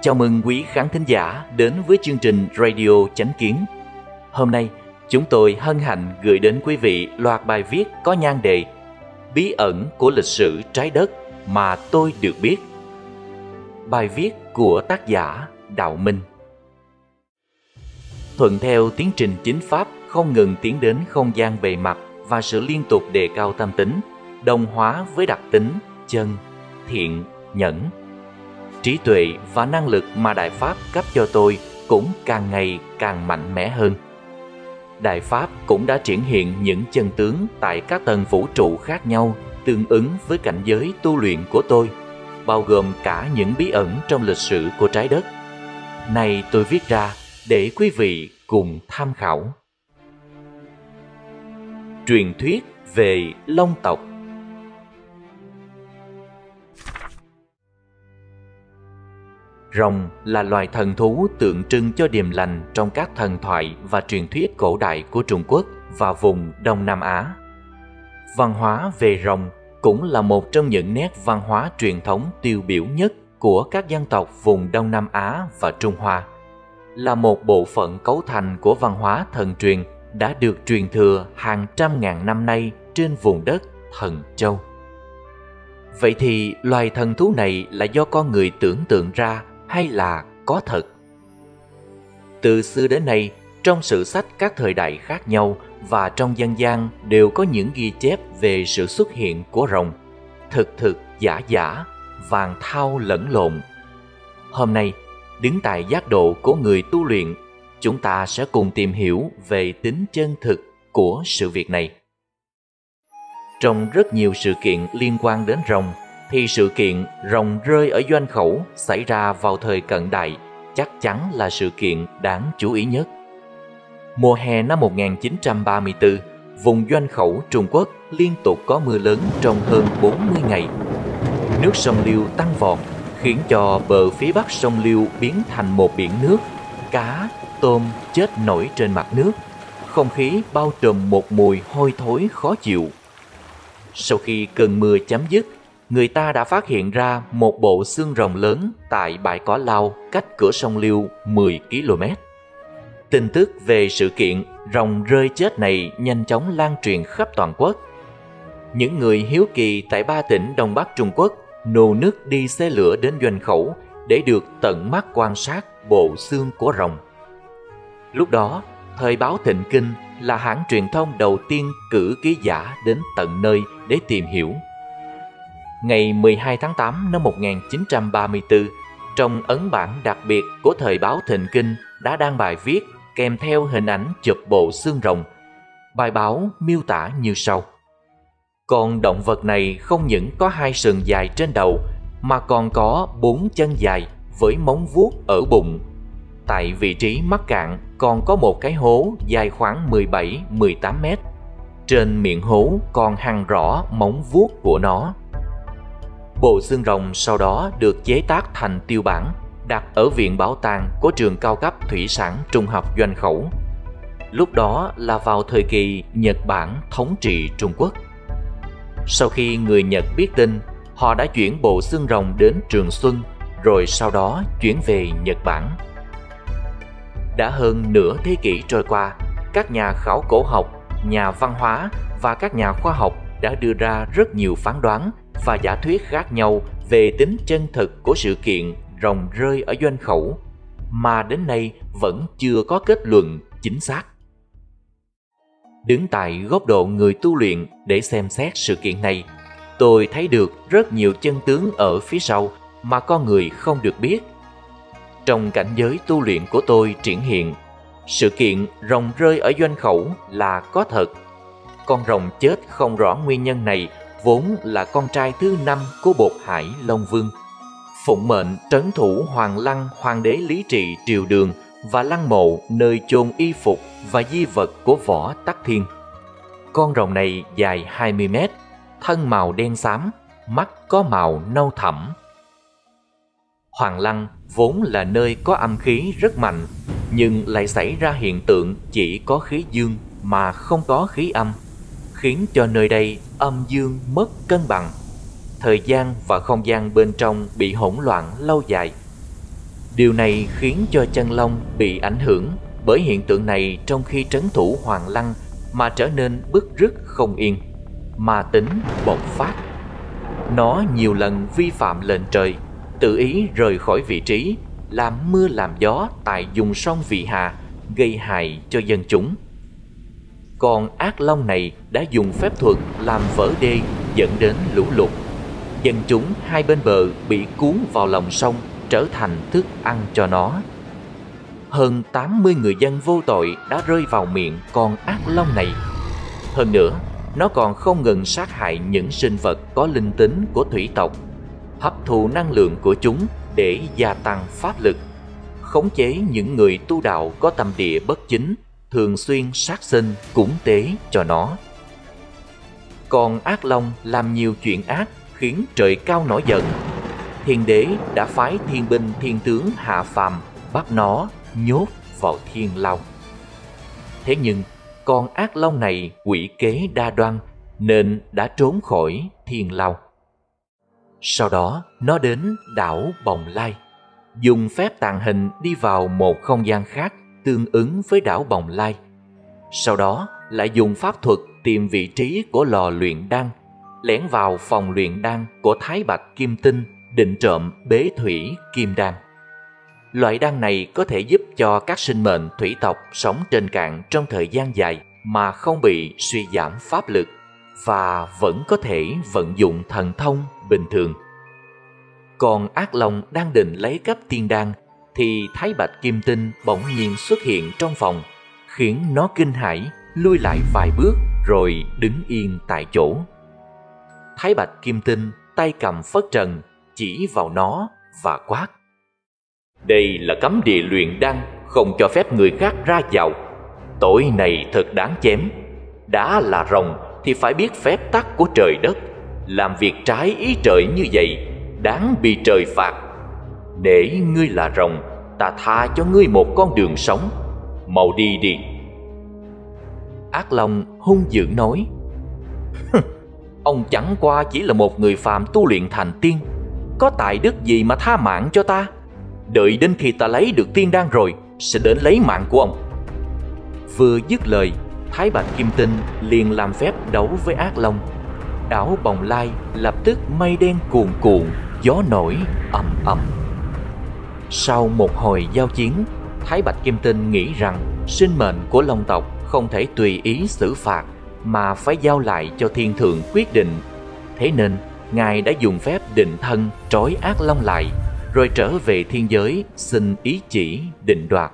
Chào mừng quý khán thính giả đến với chương trình Radio Chánh Kiến. Hôm nay, chúng tôi hân hạnh gửi đến quý vị loạt bài viết có nhan đề Bí ẩn của lịch sử trái đất mà tôi được biết. Bài viết của tác giả Đạo Minh. Thuận theo tiến trình chính pháp không ngừng tiến đến không gian bề mặt và sự liên tục đề cao tâm tính, đồng hóa với đặc tính chân, thiện, nhẫn. Trí tuệ và năng lực mà Đại Pháp cấp cho tôi cũng càng ngày càng mạnh mẽ hơn. Đại Pháp cũng đã triển hiện những chân tướng tại các tầng vũ trụ khác nhau tương ứng với cảnh giới tu luyện của tôi, bao gồm cả những bí ẩn trong lịch sử của trái đất. Này tôi viết ra để quý vị cùng tham khảo. Truyền thuyết về Long tộc. Rồng là loài thần thú tượng trưng cho điềm lành trong các thần thoại và truyền thuyết cổ đại của Trung Quốc và vùng Đông Nam Á. Văn hóa về rồng cũng là một trong những nét văn hóa truyền thống tiêu biểu nhất của các dân tộc vùng Đông Nam Á và Trung Hoa, là một bộ phận cấu thành của văn hóa thần truyền đã được truyền thừa hàng trăm ngàn năm nay trên vùng đất Thần Châu. Vậy thì loài thần thú này là do con người tưởng tượng ra hay là có thật? Từ xưa đến nay, trong sử sách các thời đại khác nhau và trong dân gian đều có những ghi chép về sự xuất hiện của rồng, thực thực giả giả, vàng thau lẫn lộn. Hôm nay, đứng tại giác độ của người tu luyện, chúng ta sẽ cùng tìm hiểu về tính chân thực của sự việc này. Trong rất nhiều sự kiện liên quan đến rồng, thì sự kiện rồng rơi ở Doanh Khẩu xảy ra vào thời cận đại chắc chắn là sự kiện đáng chú ý nhất. Mùa hè năm 1934, vùng Doanh Khẩu Trung Quốc liên tục có mưa lớn trong hơn 40 ngày. Nước sông Liêu tăng vọt, khiến cho bờ phía bắc sông Liêu biến thành một biển nước, cá, tôm chết nổi trên mặt nước. Không khí bao trùm một mùi hôi thối khó chịu. Sau khi cơn mưa chấm dứt, người ta đã phát hiện ra một bộ xương rồng lớn tại bãi cỏ lau cách cửa sông Liêu 10 km. Tin tức về sự kiện rồng rơi chết này nhanh chóng lan truyền khắp toàn quốc. Những người hiếu kỳ tại ba tỉnh Đông Bắc Trung Quốc nô nức đi xe lửa đến Doanh Khẩu để được tận mắt quan sát bộ xương của rồng. Lúc đó, Thời báo Thịnh Kinh là hãng truyền thông đầu tiên cử ký giả đến tận nơi để tìm hiểu. Ngày 12 tháng 8 năm 1934, trong ấn bản đặc biệt của Thời báo Thịnh Kinh đã đăng bài viết kèm theo hình ảnh chụp bộ xương rồng. Bài báo miêu tả như sau: con động vật này không những có hai sừng dài trên đầu mà còn có 4 chân dài với móng vuốt ở bụng. Tại vị trí mắc cạn còn có một cái hố dài khoảng 17-18 mét. Trên miệng hố còn hằn rõ móng vuốt của nó. Bộ xương rồng sau đó được chế tác thành tiêu bản, đặt ở viện bảo tàng của trường cao cấp thủy sản Trung học Doanh Khẩu. Lúc đó là vào thời kỳ Nhật Bản thống trị Trung Quốc. Sau khi người Nhật biết tin, họ đã chuyển bộ xương rồng đến Trường Xuân, rồi sau đó chuyển về Nhật Bản. Đã hơn nửa thế kỷ trôi qua, các nhà khảo cổ học, nhà văn hóa và các nhà khoa học đã đưa ra rất nhiều phán đoán và giả thuyết khác nhau về tính chân thực của sự kiện rồng rơi ở Doanh Khẩu, mà đến nay vẫn chưa có kết luận chính xác. Đứng tại góc độ người tu luyện để xem xét sự kiện này, tôi thấy được rất nhiều chân tướng ở phía sau mà con người không được biết. Trong cảnh giới tu luyện của tôi triển hiện, sự kiện rồng rơi ở Doanh Khẩu là có thật. Con rồng chết không rõ nguyên nhân này vốn là con trai thứ 5 của Bột Hải Long Vương, phụng mệnh trấn thủ Hoàng Lăng Hoàng đế Lý Trị Triều Đường và lăng mộ nơi chôn y phục và di vật của Võ Tắc Thiên. Con rồng này dài 20 mét, thân màu đen xám, mắt có màu nâu thẳm. Hoàng Lăng vốn là nơi có âm khí rất mạnh, nhưng lại xảy ra hiện tượng chỉ có khí dương mà không có khí âm, khiến cho nơi đây âm dương mất cân bằng. Thời gian và không gian bên trong bị hỗn loạn lâu dài. Điều này khiến cho chân long bị ảnh hưởng bởi hiện tượng này trong khi trấn thủ Hoàng Lăng mà trở nên bức rứt không yên, ma tính bộc phát. Nó nhiều lần vi phạm lệnh trời, tự ý rời khỏi vị trí, làm mưa làm gió tại vùng sông Vị Hà, gây hại cho dân chúng. Còn ác long này đã dùng phép thuật làm vỡ đê dẫn đến lũ lụt. Dân chúng hai bên bờ bị cuốn vào lòng sông, trở thành thức ăn cho nó. Hơn 80 người dân vô tội đã rơi vào miệng con ác long này. Hơn nữa, nó còn không ngừng sát hại những sinh vật có linh tính của thủy tộc, hấp thụ năng lượng của chúng để gia tăng pháp lực, khống chế những người tu đạo có tâm địa bất chính, thường xuyên sát sinh cúng tế cho nó. Còn ác long làm nhiều chuyện ác khiến trời cao nổi giận. Thiên đế đã phái thiên binh thiên tướng hạ phàm bắt nó nhốt vào thiên lao. Thế nhưng con ác long này quỷ kế đa đoan nên đã trốn khỏi thiên lao. Sau đó nó đến đảo Bồng Lai, dùng phép tàng hình đi vào một không gian khác tương ứng với đảo Bồng Lai. Sau đó lại dùng pháp thuật tìm vị trí của lò luyện đan, lẻn vào phòng luyện đan của Thái Bạch Kim Tinh định trộm bế thủy kim đan. Loại đan này có thể giúp cho các sinh mệnh thủy tộc sống trên cạn trong thời gian dài mà không bị suy giảm pháp lực, và vẫn có thể vận dụng thần thông bình thường. Còn ác long đang định lấy cắp tiên đan thì Thái Bạch Kim Tinh bỗng nhiên xuất hiện trong phòng, khiến nó kinh hãi lui lại vài bước rồi đứng yên tại chỗ. Thái Bạch Kim Tinh tay cầm phất trần chỉ vào nó và quát: "Đây là cấm địa luyện đan, không cho phép người khác ra vào. Tội này thật đáng chém. Đã là rồng thì phải biết phép tắc của trời đất. Làm việc trái ý trời như vậy, đáng bị trời phạt. Để ngươi là rồng, ta tha cho ngươi một con đường sống. Mau đi đi." Ác long hung dữ nói: "Ông chẳng qua chỉ là một người phàm tu luyện thành tiên, có tài đức gì mà tha mạng cho ta? Đợi đến khi ta lấy được tiên đan rồi sẽ đến lấy mạng của ông." Vừa dứt lời, Thái Bạch Kim Tinh liền làm phép đấu với ác long. Đảo Bồng Lai lập tức mây đen cuồn cuộn, gió nổi ầm ầm. Sau một hồi giao chiến, Thái Bạch Kim Tinh nghĩ rằng sinh mệnh của long tộc không thể tùy ý xử phạt mà phải giao lại cho thiên thượng quyết định. Thế nên ngài đã dùng phép định thân trói ác long lại, rồi trở về thiên giới xin ý chỉ định đoạt.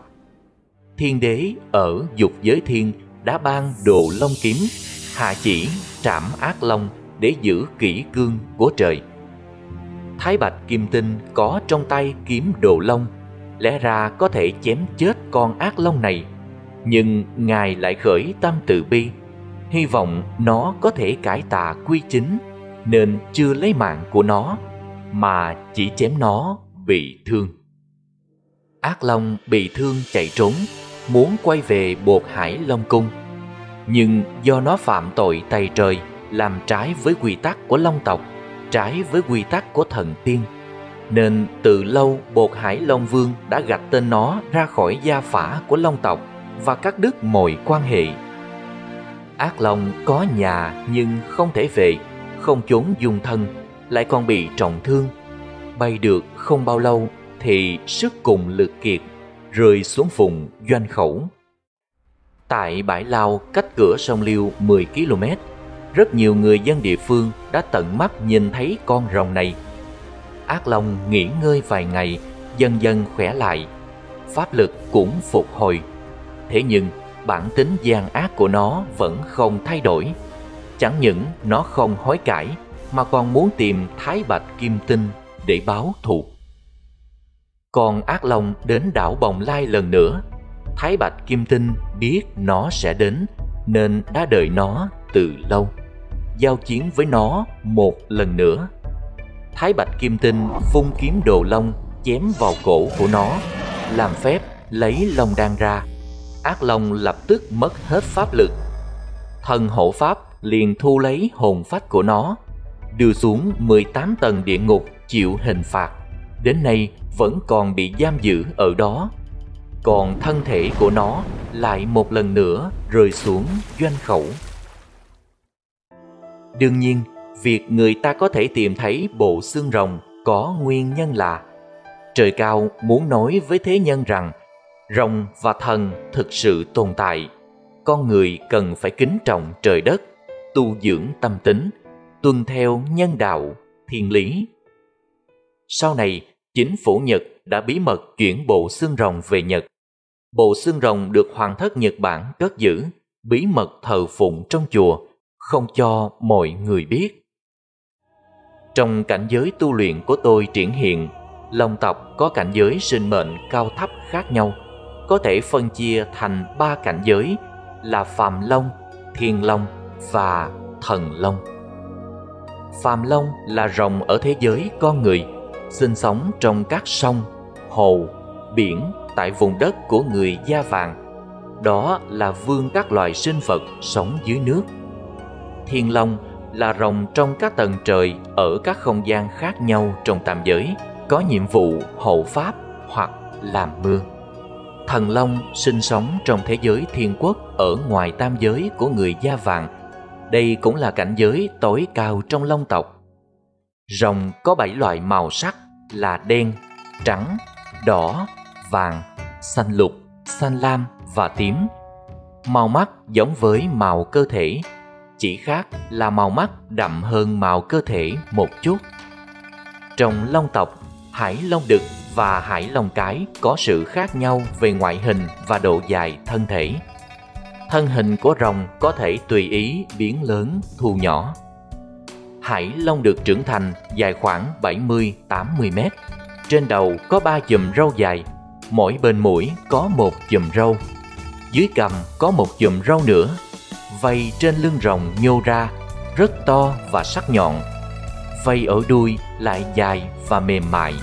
Thiên đế ở dục giới thiên đã ban đồ long kiếm, hạ chỉ trảm ác long để giữ kỷ cương của trời. Thái Bạch Kim Tinh có trong tay kiếm đồ long, lẽ ra có thể chém chết con ác long này, nhưng ngài lại khởi tâm từ bi, hy vọng nó có thể cải tà quy chính, nên chưa lấy mạng của nó mà chỉ chém nó bị thương. Ác long bị thương chạy trốn, muốn quay về Bột Hải Long Cung, nhưng do nó phạm tội tày trời, làm trái với quy tắc của long tộc, trái với quy tắc của thần tiên, nên từ lâu Bột Hải Long Vương đã gạch tên nó ra khỏi gia phả của long tộc và cắt đứt mọi quan hệ. Ác long có nhà nhưng không thể về, không trốn dung thân, lại còn bị trọng thương. Bay được không bao lâu thì sức cùng lực kiệt, rơi xuống vùng Doanh Khẩu. Tại bãi lao cách cửa sông Liêu 10 km, rất nhiều người dân địa phương đã tận mắt nhìn thấy con rồng này. Ác long nghỉ ngơi vài ngày, dần dần khỏe lại, pháp lực cũng phục hồi. Thế nhưng bản tính gian ác của nó vẫn không thay đổi. Chẳng những nó không hối cải mà còn muốn tìm Thái Bạch Kim Tinh để báo thù. Còn ác long đến đảo Bồng Lai lần nữa. Thái Bạch Kim Tinh biết nó sẽ đến nên đã đợi nó từ lâu, giao chiến với nó một lần nữa. Thái Bạch Kim Tinh phun kiếm đồ long chém vào cổ của nó, làm phép lấy long đan ra. Ác long lập tức mất hết pháp lực. Thần hộ pháp liền thu lấy hồn phách của nó, đưa xuống 18 tầng địa ngục chịu hình phạt. Đến nay vẫn còn bị giam giữ ở đó. Còn thân thể của nó lại một lần nữa rơi xuống Doanh Khẩu. Đương nhiên, việc người ta có thể tìm thấy bộ xương rồng có nguyên nhân là trời cao muốn nói với thế nhân rằng rồng và thần thực sự tồn tại. Con người cần phải kính trọng trời đất, tu dưỡng tâm tính, tuân theo nhân đạo, thiên lý. Sau này, chính phủ Nhật đã bí mật chuyển bộ xương rồng về Nhật. Bộ xương rồng được hoàng thất Nhật Bản cất giữ, bí mật thờ phụng trong chùa, không cho mọi người biết. Trong cảnh giới tu luyện của tôi triển hiện, long tộc có cảnh giới sinh mệnh cao thấp khác nhau, có thể phân chia thành 3 cảnh giới là Phàm Long, Thiên Long và Thần Long. Phàm Long là rồng ở thế giới con người, sinh sống trong các sông, hồ, biển tại vùng đất của người da vàng. Đó là vương các loài sinh vật sống dưới nước. Thiên Long là rồng trong các tầng trời ở các không gian khác nhau trong tam giới, có nhiệm vụ hộ pháp hoặc làm mưa. Thần Long sinh sống trong thế giới thiên quốc ở ngoài tam giới của người da vàng. Đây cũng là cảnh giới tối cao trong long tộc. Rồng có 7 loại màu sắc là đen, trắng, đỏ, vàng, xanh lục, xanh lam và tím. Màu mắt giống với màu cơ thể, chỉ khác là màu mắt đậm hơn màu cơ thể một chút. Trong long tộc, hải long đực và hải long cái có sự khác nhau về ngoại hình và độ dài thân thể. Thân hình của rồng có thể tùy ý biến lớn, thu nhỏ. Hải long đực trưởng thành dài khoảng 70-80 mét. Trên đầu có 3 chùm râu dài, mỗi bên mũi có 1 chùm râu, dưới cằm có 1 chùm râu nữa. Vây trên lưng rồng nhô ra, rất to và sắc nhọn. Vây ở đuôi lại dài và mềm mại.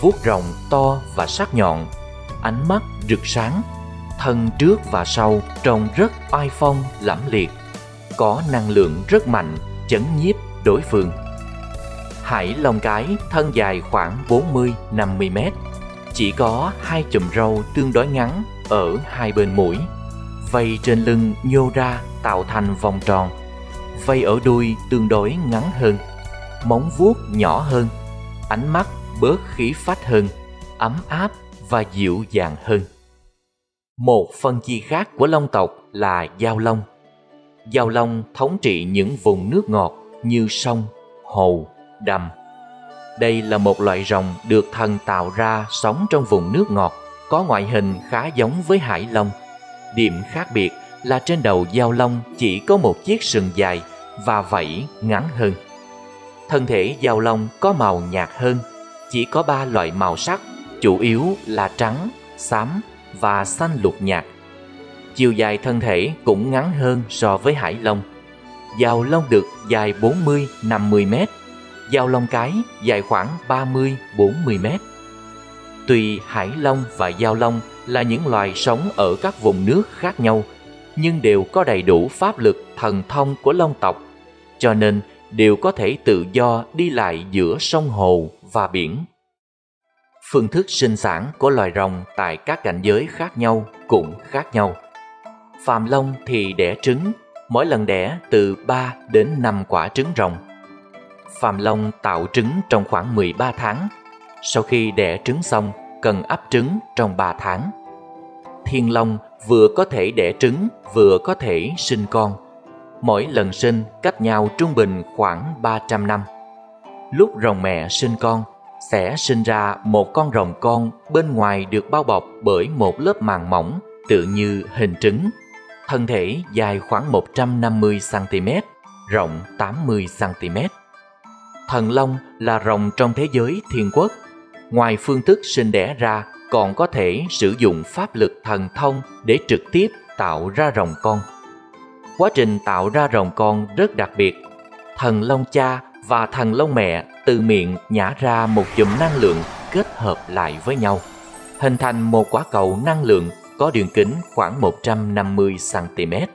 Vuốt rồng to và sắc nhọn, ánh mắt rực sáng, thân trước và sau trông rất oai phong lẫm liệt, có năng lượng rất mạnh, chấn nhiếp đối phương. Hải long cái thân dài khoảng 40-50 mét, chỉ có 2 chùm râu tương đối ngắn ở hai bên mũi. Vây trên lưng nhô ra tạo thành vòng tròn, vây ở đuôi tương đối ngắn hơn, móng vuốt nhỏ hơn, ánh mắt bớt khí phách hơn, ấm áp và dịu dàng hơn. Một phân chia khác của long tộc là giao long. Giao long thống trị những vùng nước ngọt như sông, hồ, đầm. Đây là một loại rồng được thần tạo ra sống trong vùng nước ngọt, có ngoại hình khá giống với hải long. Điểm khác biệt là trên đầu giao long chỉ có một chiếc sừng dài và vảy ngắn hơn. Thân thể giao long có màu nhạt hơn, chỉ có 3 loại màu sắc, chủ yếu là trắng, xám và xanh lục nhạt. Chiều dài thân thể cũng ngắn hơn so với hải long. Giao long đực dài 40-50 mét, giao long cái dài khoảng 30-40 mét. Tuy hải long và giao long là những loài sống ở các vùng nước khác nhau, nhưng đều có đầy đủ pháp lực thần thông của long tộc, cho nên đều có thể tự do đi lại giữa sông hồ và biển. Phương thức sinh sản của loài rồng tại các cảnh giới khác nhau cũng khác nhau. Phàm long thì đẻ trứng, mỗi lần đẻ từ 3 đến 5 quả trứng rồng. Phàm long tạo trứng trong khoảng 13 tháng, sau khi đẻ trứng xong cần ấp trứng trong 3 tháng. Thiên long vừa có thể đẻ trứng, vừa có thể sinh con. Mỗi lần sinh cách nhau trung bình khoảng 300 năm. Lúc rồng mẹ sinh con, sẽ sinh ra một con rồng con bên ngoài được bao bọc bởi một lớp màng mỏng tự như hình trứng. Thân thể dài khoảng 150cm, rộng 80cm. Thần long là rồng trong thế giới thiên quốc. Ngoài phương thức sinh đẻ ra, còn có thể sử dụng pháp lực thần thông để trực tiếp tạo ra rồng con. Quá trình tạo ra rồng con rất đặc biệt. Thần long cha và thần long mẹ từ miệng nhả ra một chùm năng lượng kết hợp lại với nhau, hình thành một quả cầu năng lượng có đường kính khoảng 150cm.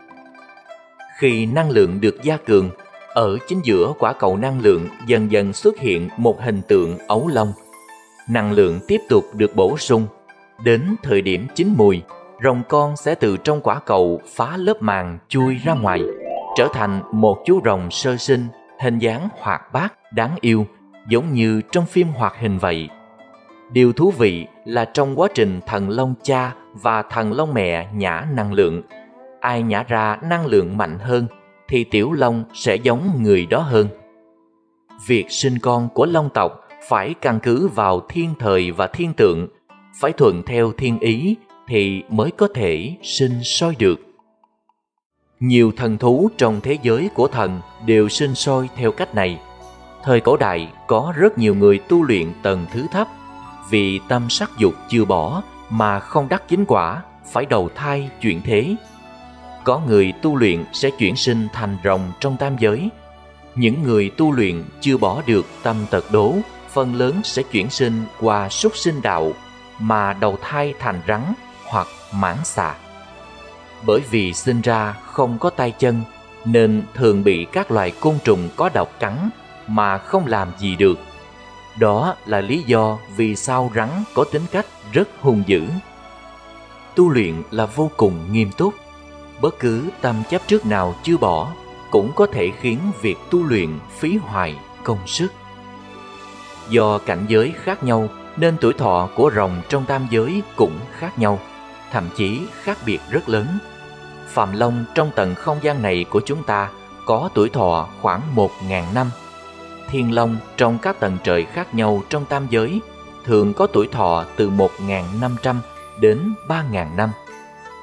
Khi năng lượng được gia cường, ở chính giữa quả cầu năng lượng dần dần xuất hiện một hình tượng ấu long. Năng lượng tiếp tục được bổ sung. Đến thời điểm chín mùi, rồng con sẽ từ trong quả cầu phá lớp màng chui ra ngoài, trở thành một chú rồng sơ sinh, hình dáng hoạt bát, đáng yêu, giống như trong phim hoạt hình vậy. Điều thú vị là trong quá trình thần long cha và thần long mẹ nhả năng lượng, ai nhả ra năng lượng mạnh hơn thì tiểu long sẽ giống người đó hơn. Việc sinh con của long tộc phải căn cứ vào thiên thời và thiên tượng, phải thuận theo thiên ý thì mới có thể sinh soi được. Nhiều thần thú trong thế giới của thần đều sinh sôi theo cách này. Thời cổ đại có rất nhiều người tu luyện tầng thứ thấp, vì tâm sắc dục chưa bỏ mà không đắc chính quả, phải đầu thai chuyển thế. Có người tu luyện sẽ chuyển sinh thành rồng trong tam giới. Những người tu luyện chưa bỏ được tâm tật đố, phần lớn sẽ chuyển sinh qua súc sinh đạo mà đầu thai thành rắn hoặc mãng xà. Bởi vì sinh ra không có tay chân nên thường bị các loài côn trùng có độc cắn mà không làm gì được. Đó là lý do vì sao rắn có tính cách rất hung dữ. Tu luyện là vô cùng nghiêm túc. Bất cứ tâm chấp trước nào chưa bỏ cũng có thể khiến việc tu luyện phí hoài công sức. Do cảnh giới khác nhau nên tuổi thọ của rồng trong tam giới cũng khác nhau, thậm chí khác biệt rất lớn. Phàm long trong tầng không gian này của chúng ta có tuổi thọ khoảng 1.000 năm. Thiên long trong các tầng trời khác nhau trong tam giới thường có tuổi thọ từ 1.500 đến 3.000 năm.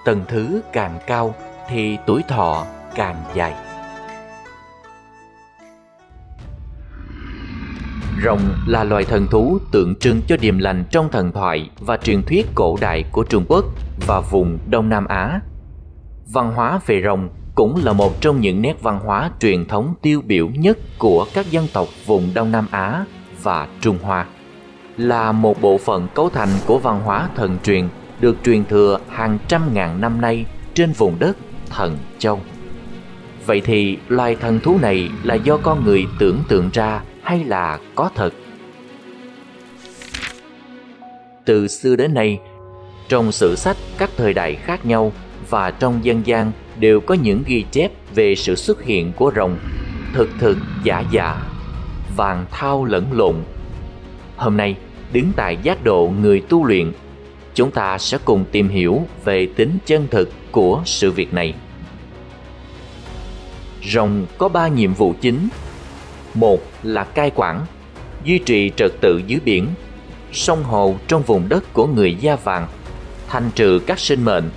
Tầng thứ càng cao thì tuổi thọ càng dài. Rồng là loài thần thú tượng trưng cho điềm lành trong thần thoại và truyền thuyết cổ đại của Trung Quốc và vùng Đông Nam Á. Văn hóa về rồng cũng là một trong những nét văn hóa truyền thống tiêu biểu nhất của các dân tộc vùng Đông Nam Á và Trung Hoa. Là một bộ phận cấu thành của văn hóa thần truyền được truyền thừa hàng trăm ngàn năm nay trên vùng đất Thần Châu. Vậy thì loài thần thú này là do con người tưởng tượng ra hay là có thật? Từ xưa đến nay, trong sử sách các thời đại khác nhau và trong dân gian đều có những ghi chép về sự xuất hiện của rồng, thực giả, vàng thao lẫn lộn. Hôm nay, đứng tại giác độ người tu luyện, chúng ta sẽ cùng tìm hiểu về tính chân thực của sự việc này. Rồng có 3 nhiệm vụ chính. Một là cai quản, duy trì trật tự dưới biển, sông hồ trong vùng đất của người da vàng, thanh trừ các sinh mệnh,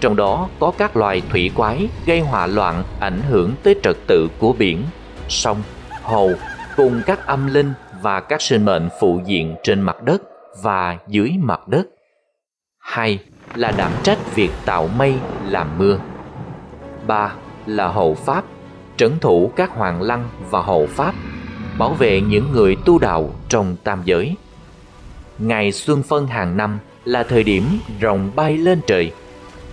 trong đó có các loài thủy quái gây họa loạn ảnh hưởng tới trật tự của biển, sông, hồ, cùng các âm linh và các sinh mệnh phụ diện trên mặt đất và dưới mặt đất. 2 là đảm trách việc tạo mây làm mưa. 3 là hộ pháp, trấn thủ các hoàng lăng và hộ pháp, bảo vệ những người tu đạo trong tam giới. Ngày xuân phân hàng năm là thời điểm rồng bay lên trời.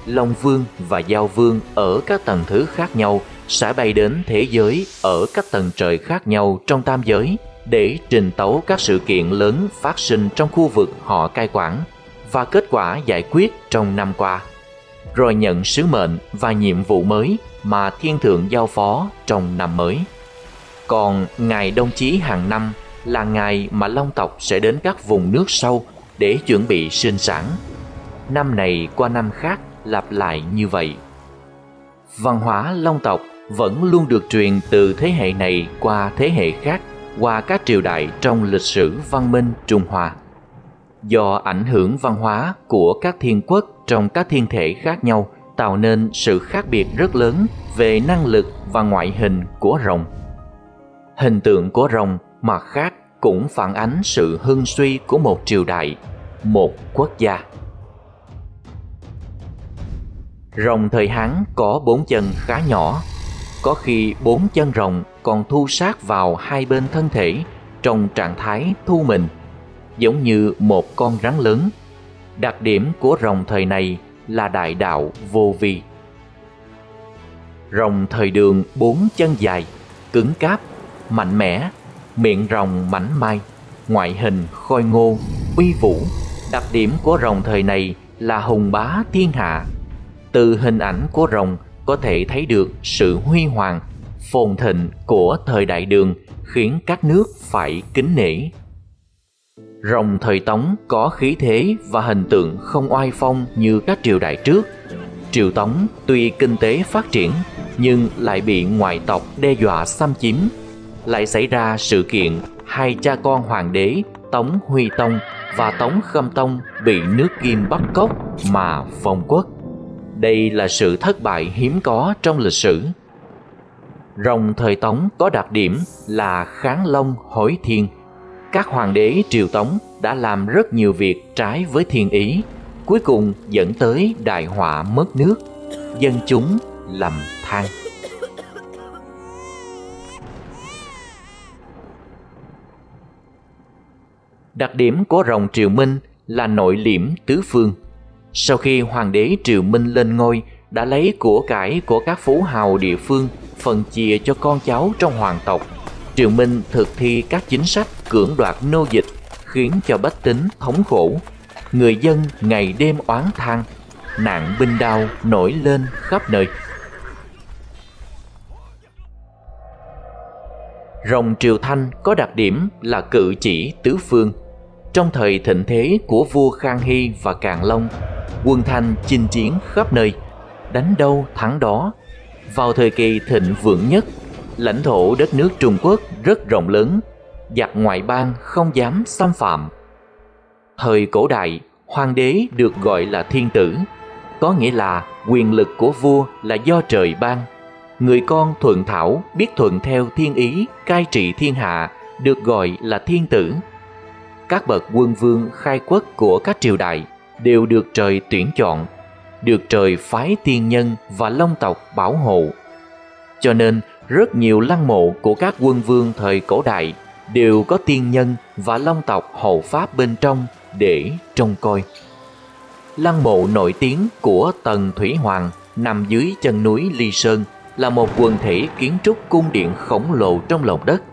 Long vương và giao vương ở các tầng thứ khác nhau sẽ bay đến thế giới ở các tầng trời khác nhau trong tam giới để trình tấu các sự kiện lớn phát sinh trong khu vực họ cai quản và kết quả giải quyết trong năm qua, rồi nhận sứ mệnh và nhiệm vụ mới mà thiên thượng giao phó trong năm mới. Còn ngày đông chí hàng năm là ngày mà long tộc sẽ đến các vùng nước sâu để chuẩn bị sinh sản. Năm này qua năm khác lặp lại như vậy. Văn hóa long tộc vẫn luôn được truyền từ thế hệ này qua thế hệ khác, qua các triều đại trong lịch sử văn minh Trung Hoa. Do ảnh hưởng văn hóa của các thiên quốc trong các thiên thể khác nhau tạo nên sự khác biệt rất lớn về năng lực và ngoại hình của rồng. Hình tượng của rồng mặt khác cũng phản ánh sự hưng suy của một triều đại, một quốc gia. Rồng thời Hán có 4 chân khá nhỏ, có khi bốn chân rồng còn thu sát vào hai bên thân thể trong trạng thái thu mình, giống như một con rắn lớn. Đặc điểm của rồng thời này là đại đạo vô vi. Rồng thời Đường bốn chân dài, cứng cáp, mạnh mẽ, miệng rồng mảnh mai, ngoại hình khôi ngô, uy vũ. Đặc điểm của rồng thời này là hùng bá thiên hạ. Từ hình ảnh của rồng có thể thấy được sự huy hoàng, phồn thịnh của thời Đại Đường khiến các nước phải kính nể. Rồng thời Tống có khí thế và hình tượng không oai phong như các triều đại trước. Triều Tống tuy kinh tế phát triển nhưng lại bị ngoại tộc đe dọa xâm chiếm. Lại xảy ra sự kiện hai cha con hoàng đế Tống Huy Tông và Tống Khâm Tông bị nước Kim bắt cóc mà vong quốc. Đây là sự thất bại hiếm có trong lịch sử. Rồng thời Tống có đặc điểm là kháng long hối thiên. Các hoàng đế Triều Tống đã làm rất nhiều việc trái với thiên ý, cuối cùng dẫn tới đại họa mất nước, dân chúng lầm than. Đặc điểm của rồng Triều Minh là nội liễm tứ phương. Sau khi hoàng đế Triều Minh lên ngôi, đã lấy của cải của các phú hào địa phương phân chia cho con cháu trong hoàng tộc. Triều Minh thực thi các chính sách cưỡng đoạt nô dịch, khiến cho bách tính thống khổ. Người dân ngày đêm oán than, nạn binh đao nổi lên khắp nơi. Rồng Triều Thanh có đặc điểm là cự chỉ tứ phương. Trong thời thịnh thế của vua Khang Hy và Càn Long, quân Thanh chinh chiến khắp nơi, đánh đâu thắng đó. Vào thời kỳ thịnh vượng nhất, lãnh thổ đất nước Trung Quốc rất rộng lớn, giặc ngoại bang không dám xâm phạm. Thời cổ đại, hoàng đế được gọi là thiên tử, có nghĩa là quyền lực của vua là do trời ban. Người con thuận thảo, biết thuận theo thiên ý, cai trị thiên hạ, được gọi là thiên tử. Các bậc quân vương khai quốc của các triều đại đều được trời tuyển chọn, được trời phái tiên nhân và long tộc bảo hộ. Cho nên, rất nhiều lăng mộ của các quân vương thời cổ đại đều có tiên nhân và long tộc hộ pháp bên trong để trông coi. Lăng mộ nổi tiếng của Tần Thủy Hoàng nằm dưới chân núi Ly Sơn là một quần thể kiến trúc cung điện khổng lồ trong lòng đất,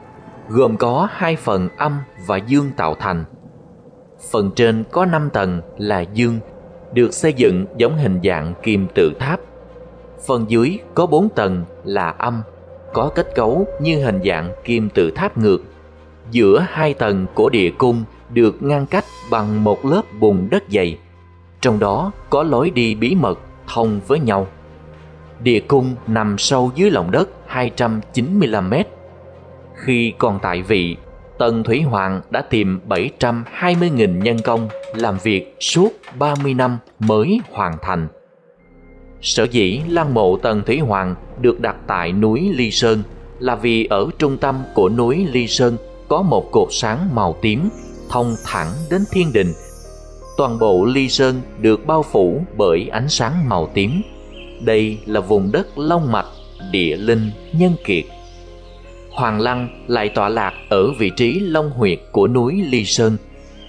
gồm có hai phần âm và dương tạo thành. Phần trên có 5 tầng là dương, được xây dựng giống hình dạng kim tự tháp. Phần dưới có 4 tầng là âm, có kết cấu như hình dạng kim tự tháp ngược. Giữa hai tầng của địa cung được ngăn cách bằng một lớp bùn đất dày, trong đó có lối đi bí mật thông với nhau. Địa cung nằm sâu dưới lòng đất 295 mét. Khi còn tại vị, Tần Thủy Hoàng đã tìm 720.000 nhân công làm việc suốt 30 năm mới hoàn thành. Sở dĩ lăng mộ Tần Thủy Hoàng được đặt tại núi Ly Sơn là vì ở trung tâm của núi Ly Sơn có một cột sáng màu tím thông thẳng đến thiên đình. Toàn bộ Ly Sơn được bao phủ bởi ánh sáng màu tím. Đây là vùng đất long mạch, địa linh, nhân kiệt. Hoàng Lăng lại tọa lạc ở vị trí long huyệt của núi Ly Sơn.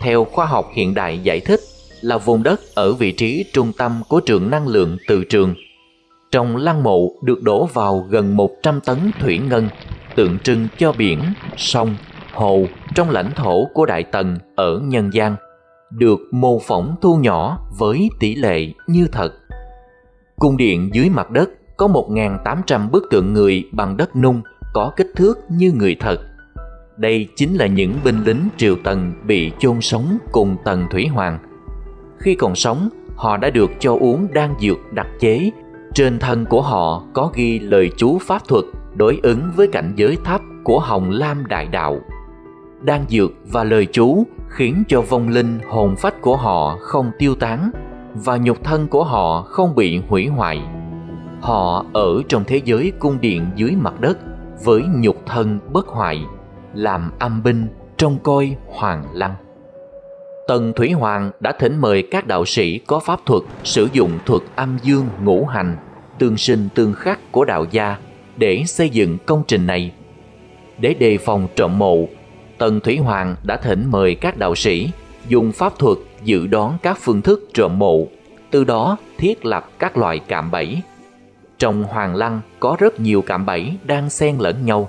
Theo khoa học hiện đại giải thích là vùng đất ở vị trí trung tâm của trường năng lượng từ trường. Trong lăng mộ được đổ vào gần 100 tấn thủy ngân, tượng trưng cho biển, sông, hồ trong lãnh thổ của Đại Tần ở nhân gian, được mô phỏng thu nhỏ với tỷ lệ như thật. Cung điện dưới mặt đất có 1.800 bức tượng người bằng đất nung có kích thước như người thật. Đây chính là những binh lính Triều Tần bị chôn sống cùng Tần Thủy Hoàng. Khi còn sống, họ đã được cho uống đan dược đặc chế. Trên thân của họ có ghi lời chú pháp thuật đối ứng với cảnh giới thấp của Hồng Lam Đại Đạo. Đan dược và lời chú khiến cho vong linh hồn phách của họ không tiêu tán và nhục thân của họ không bị hủy hoại. Họ ở trong thế giới cung điện dưới mặt đất với nhục thân bất hoại, làm âm binh trông coi Hoàng Lăng. Tần Thủy Hoàng đã thỉnh mời các đạo sĩ có pháp thuật sử dụng thuật âm dương ngũ hành, tương sinh tương khắc của đạo gia để xây dựng công trình này. Để đề phòng trộm mộ, Tần Thủy Hoàng đã thỉnh mời các đạo sĩ dùng pháp thuật dự đoán các phương thức trộm mộ, từ đó thiết lập các loại cạm bẫy. Trong Hoàng Lăng có rất nhiều cạm bẫy đang xen lẫn nhau,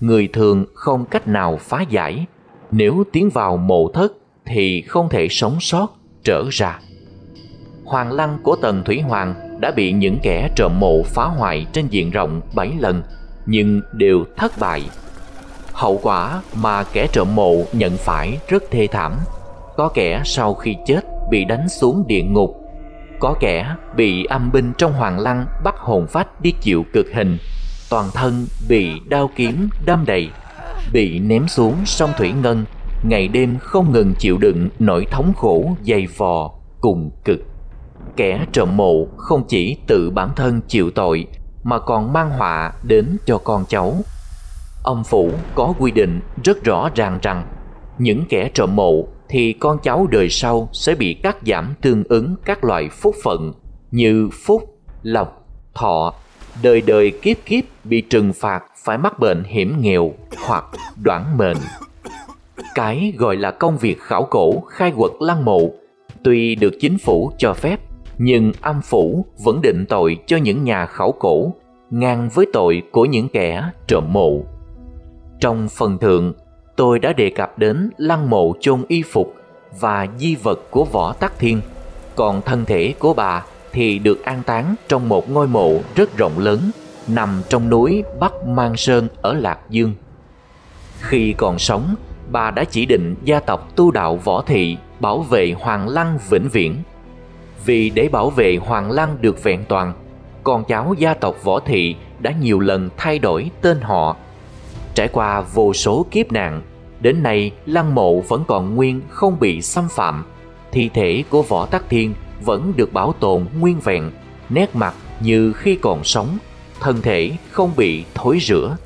người thường không cách nào phá giải. Nếu tiến vào mộ thất thì không thể sống sót trở ra. Hoàng Lăng của Tần Thủy Hoàng đã bị những kẻ trộm mộ phá hoại trên diện rộng 7 lần, nhưng đều thất bại. Hậu quả mà kẻ trộm mộ nhận phải rất thê thảm. Có kẻ sau khi chết bị đánh xuống địa ngục, có kẻ bị âm binh trong Hoàng Lăng bắt hồn phách đi chịu cực hình, toàn thân bị đao kiếm đâm đầy, bị ném xuống sông Thủy Ngân, ngày đêm không ngừng chịu đựng nỗi thống khổ dày vò cùng cực. Kẻ trộm mộ không chỉ tự bản thân chịu tội mà còn mang họa đến cho con cháu. Ông Phủ có quy định rất rõ ràng rằng những kẻ trộm mộ thì con cháu đời sau sẽ bị cắt giảm tương ứng các loại phúc phận như phúc, lộc, thọ, đời đời kiếp kiếp bị trừng phạt phải mắc bệnh hiểm nghèo hoặc đoản mệnh. Cái gọi là công việc khảo cổ khai quật lăng mộ tuy được chính phủ cho phép, nhưng âm phủ vẫn định tội cho những nhà khảo cổ ngang với tội của những kẻ trộm mộ. Trong phần thượng, tôi đã đề cập đến lăng mộ chôn y phục và di vật của Võ Tắc Thiên, còn thân thể của bà thì được an táng trong một ngôi mộ rất rộng lớn nằm trong núi Bắc Mang Sơn ở Lạc Dương. Khi còn sống, bà đã chỉ định gia tộc tu đạo Võ Thị bảo vệ Hoàng Lăng vĩnh viễn. Vì để bảo vệ Hoàng Lăng được vẹn toàn, con cháu gia tộc Võ Thị đã nhiều lần thay đổi tên họ. Trải qua vô số kiếp nạn, đến nay lăng mộ vẫn còn nguyên không bị xâm phạm. Thi thể của Võ Tắc Thiên vẫn được bảo tồn nguyên vẹn, nét mặt như khi còn sống, thân thể không bị thối rữa.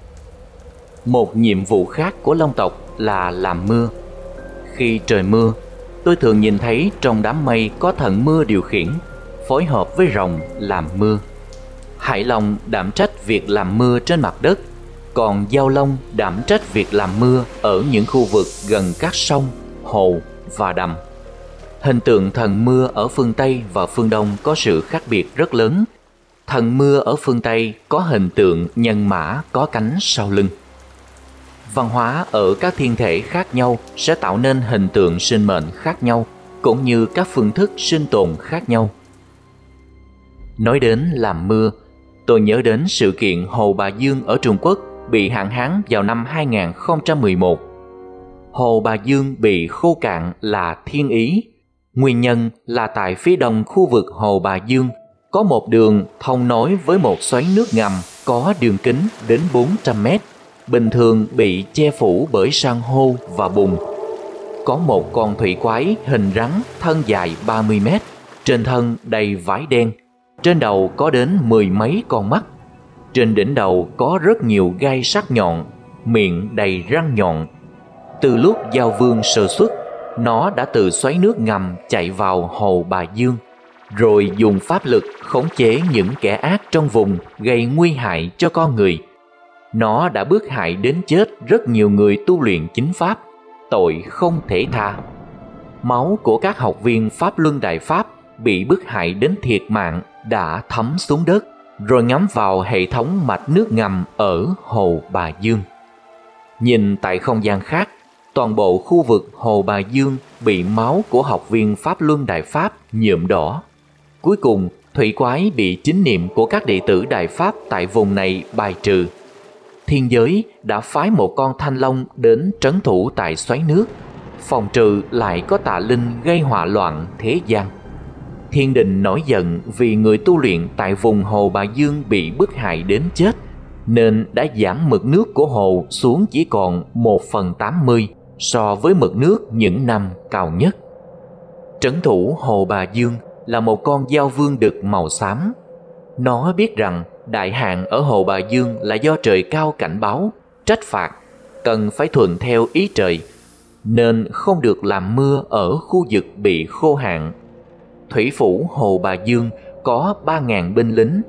Một nhiệm vụ khác của Long tộc là làm mưa. Khi trời mưa, tôi thường nhìn thấy trong đám mây có thần mưa điều khiển, phối hợp với rồng làm mưa. Hải Long đảm trách việc làm mưa trên mặt đất, còn Giao Long đảm trách việc làm mưa ở những khu vực gần các sông, hồ và đầm. Hình tượng thần mưa ở phương Tây và phương Đông có sự khác biệt rất lớn. Thần mưa ở phương Tây có hình tượng nhân mã có cánh sau lưng. Văn hóa ở các thiên thể khác nhau sẽ tạo nên hình tượng sinh mệnh khác nhau, cũng như các phương thức sinh tồn khác nhau. Nói đến làm mưa, tôi nhớ đến sự kiện Hồ Bà Dương ở Trung Quốc bị hạn hán vào năm 2011. Hồ Bà Dương bị khô cạn là thiên ý. Nguyên nhân là tại phía đông khu vực Hồ Bà Dương có một đường thông nối với một xoáy nước ngầm có đường kính đến 400 mét. Bình thường bị che phủ bởi san hô và bùn. Có một con thủy quái hình rắn thân dài 30 mét, trên thân đầy vải đen, trên đầu có đến 10 mấy con mắt, trên đỉnh đầu có rất nhiều gai sắc nhọn, miệng đầy răng nhọn. Từ lúc Giao Vương sơ xuất, nó đã từ xoáy nước ngầm chạy vào Hồ Bà Dương, rồi dùng pháp lực khống chế những kẻ ác trong vùng gây nguy hại cho con người. Nó đã bức hại đến chết rất nhiều người tu luyện chính pháp, tội không thể tha. Máu của các học viên Pháp Luân Đại Pháp bị bức hại đến thiệt mạng đã thấm xuống đất, rồi ngấm vào hệ thống mạch nước ngầm ở Hồ Bà Dương. Nhìn tại không gian khác, toàn bộ khu vực Hồ Bà Dương bị máu của học viên Pháp Luân Đại Pháp nhuộm đỏ. Cuối cùng, thủy quái bị chính niệm của các đệ tử Đại Pháp tại vùng này bài trừ. Thiên giới đã phái một con thanh long đến trấn thủ tại xoáy nước, phòng trừ lại có tà linh gây họa loạn thế gian. Thiên đình nổi giận vì người tu luyện tại vùng Hồ Bà Dương bị bức hại đến chết, nên đã giảm mực nước của hồ xuống chỉ còn 1/80 so với mực nước những năm cao nhất. Trấn thủ Hồ Bà Dương là một con giao vương đực màu xám. Nó biết rằng đại hạn ở Hồ Bà Dương là do trời cao cảnh báo, trách phạt, cần phải thuận theo ý trời, nên không được làm mưa ở khu vực bị khô hạn. Thủy phủ Hồ Bà Dương có 3.000 binh lính,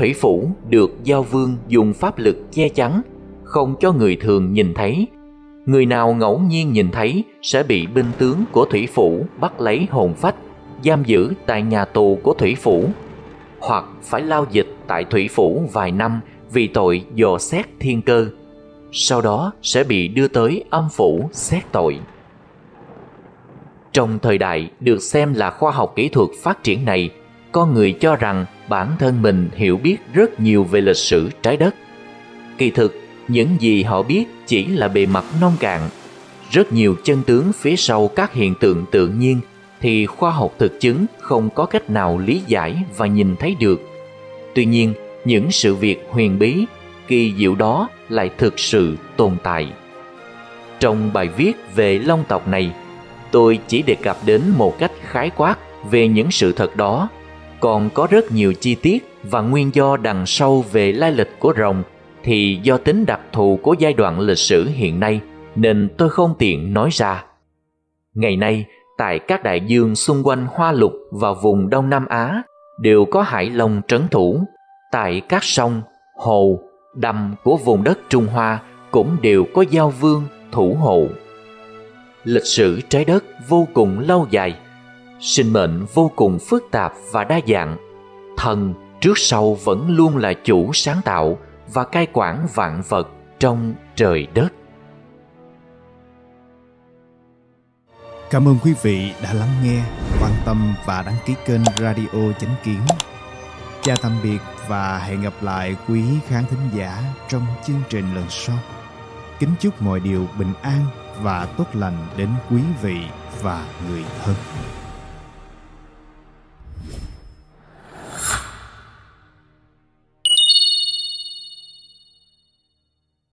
thủy phủ được giao vương dùng pháp lực che chắn, không cho người thường nhìn thấy. Người nào ngẫu nhiên nhìn thấy sẽ bị binh tướng của thủy phủ bắt lấy hồn phách, giam giữ tại nhà tù của thủy phủ, hoặc phải lao dịch tại thủy phủ vài năm vì tội dò xét thiên cơ, sau đó sẽ bị đưa tới âm phủ xét tội. Trong thời đại được xem là khoa học kỹ thuật phát triển này, con người cho rằng bản thân mình hiểu biết rất nhiều về lịch sử trái đất. Kỳ thực, những gì họ biết chỉ là bề mặt nông cạn. Rất nhiều chân tướng phía sau các hiện tượng tự nhiên thì khoa học thực chứng không có cách nào lý giải và nhìn thấy được. Tuy nhiên, những sự việc huyền bí, kỳ diệu đó lại thực sự tồn tại. Trong bài viết về Long tộc này, tôi chỉ đề cập đến một cách khái quát về những sự thật đó. Còn có rất nhiều chi tiết và nguyên do đằng sau về lai lịch của rồng thì do tính đặc thù của giai đoạn lịch sử hiện nay nên tôi không tiện nói ra. Ngày nay, tại các đại dương xung quanh Hoa Lục và vùng Đông Nam Á đều có hải long trấn thủ. Tại các sông, hồ, đầm của vùng đất Trung Hoa cũng đều có giao vương thủ hộ. Lịch sử trái đất vô cùng lâu dài, sinh mệnh vô cùng phức tạp và đa dạng. Thần trước sau vẫn luôn là chủ sáng tạo và cai quản vạn vật trong trời đất. Cảm ơn quý vị đã lắng nghe, quan tâm và đăng ký kênh Radio Chánh Kiến. Chào tạm biệt và hẹn gặp lại quý khán thính giả trong chương trình lần sau. Kính chúc mọi điều bình an và tốt lành đến quý vị và người thân.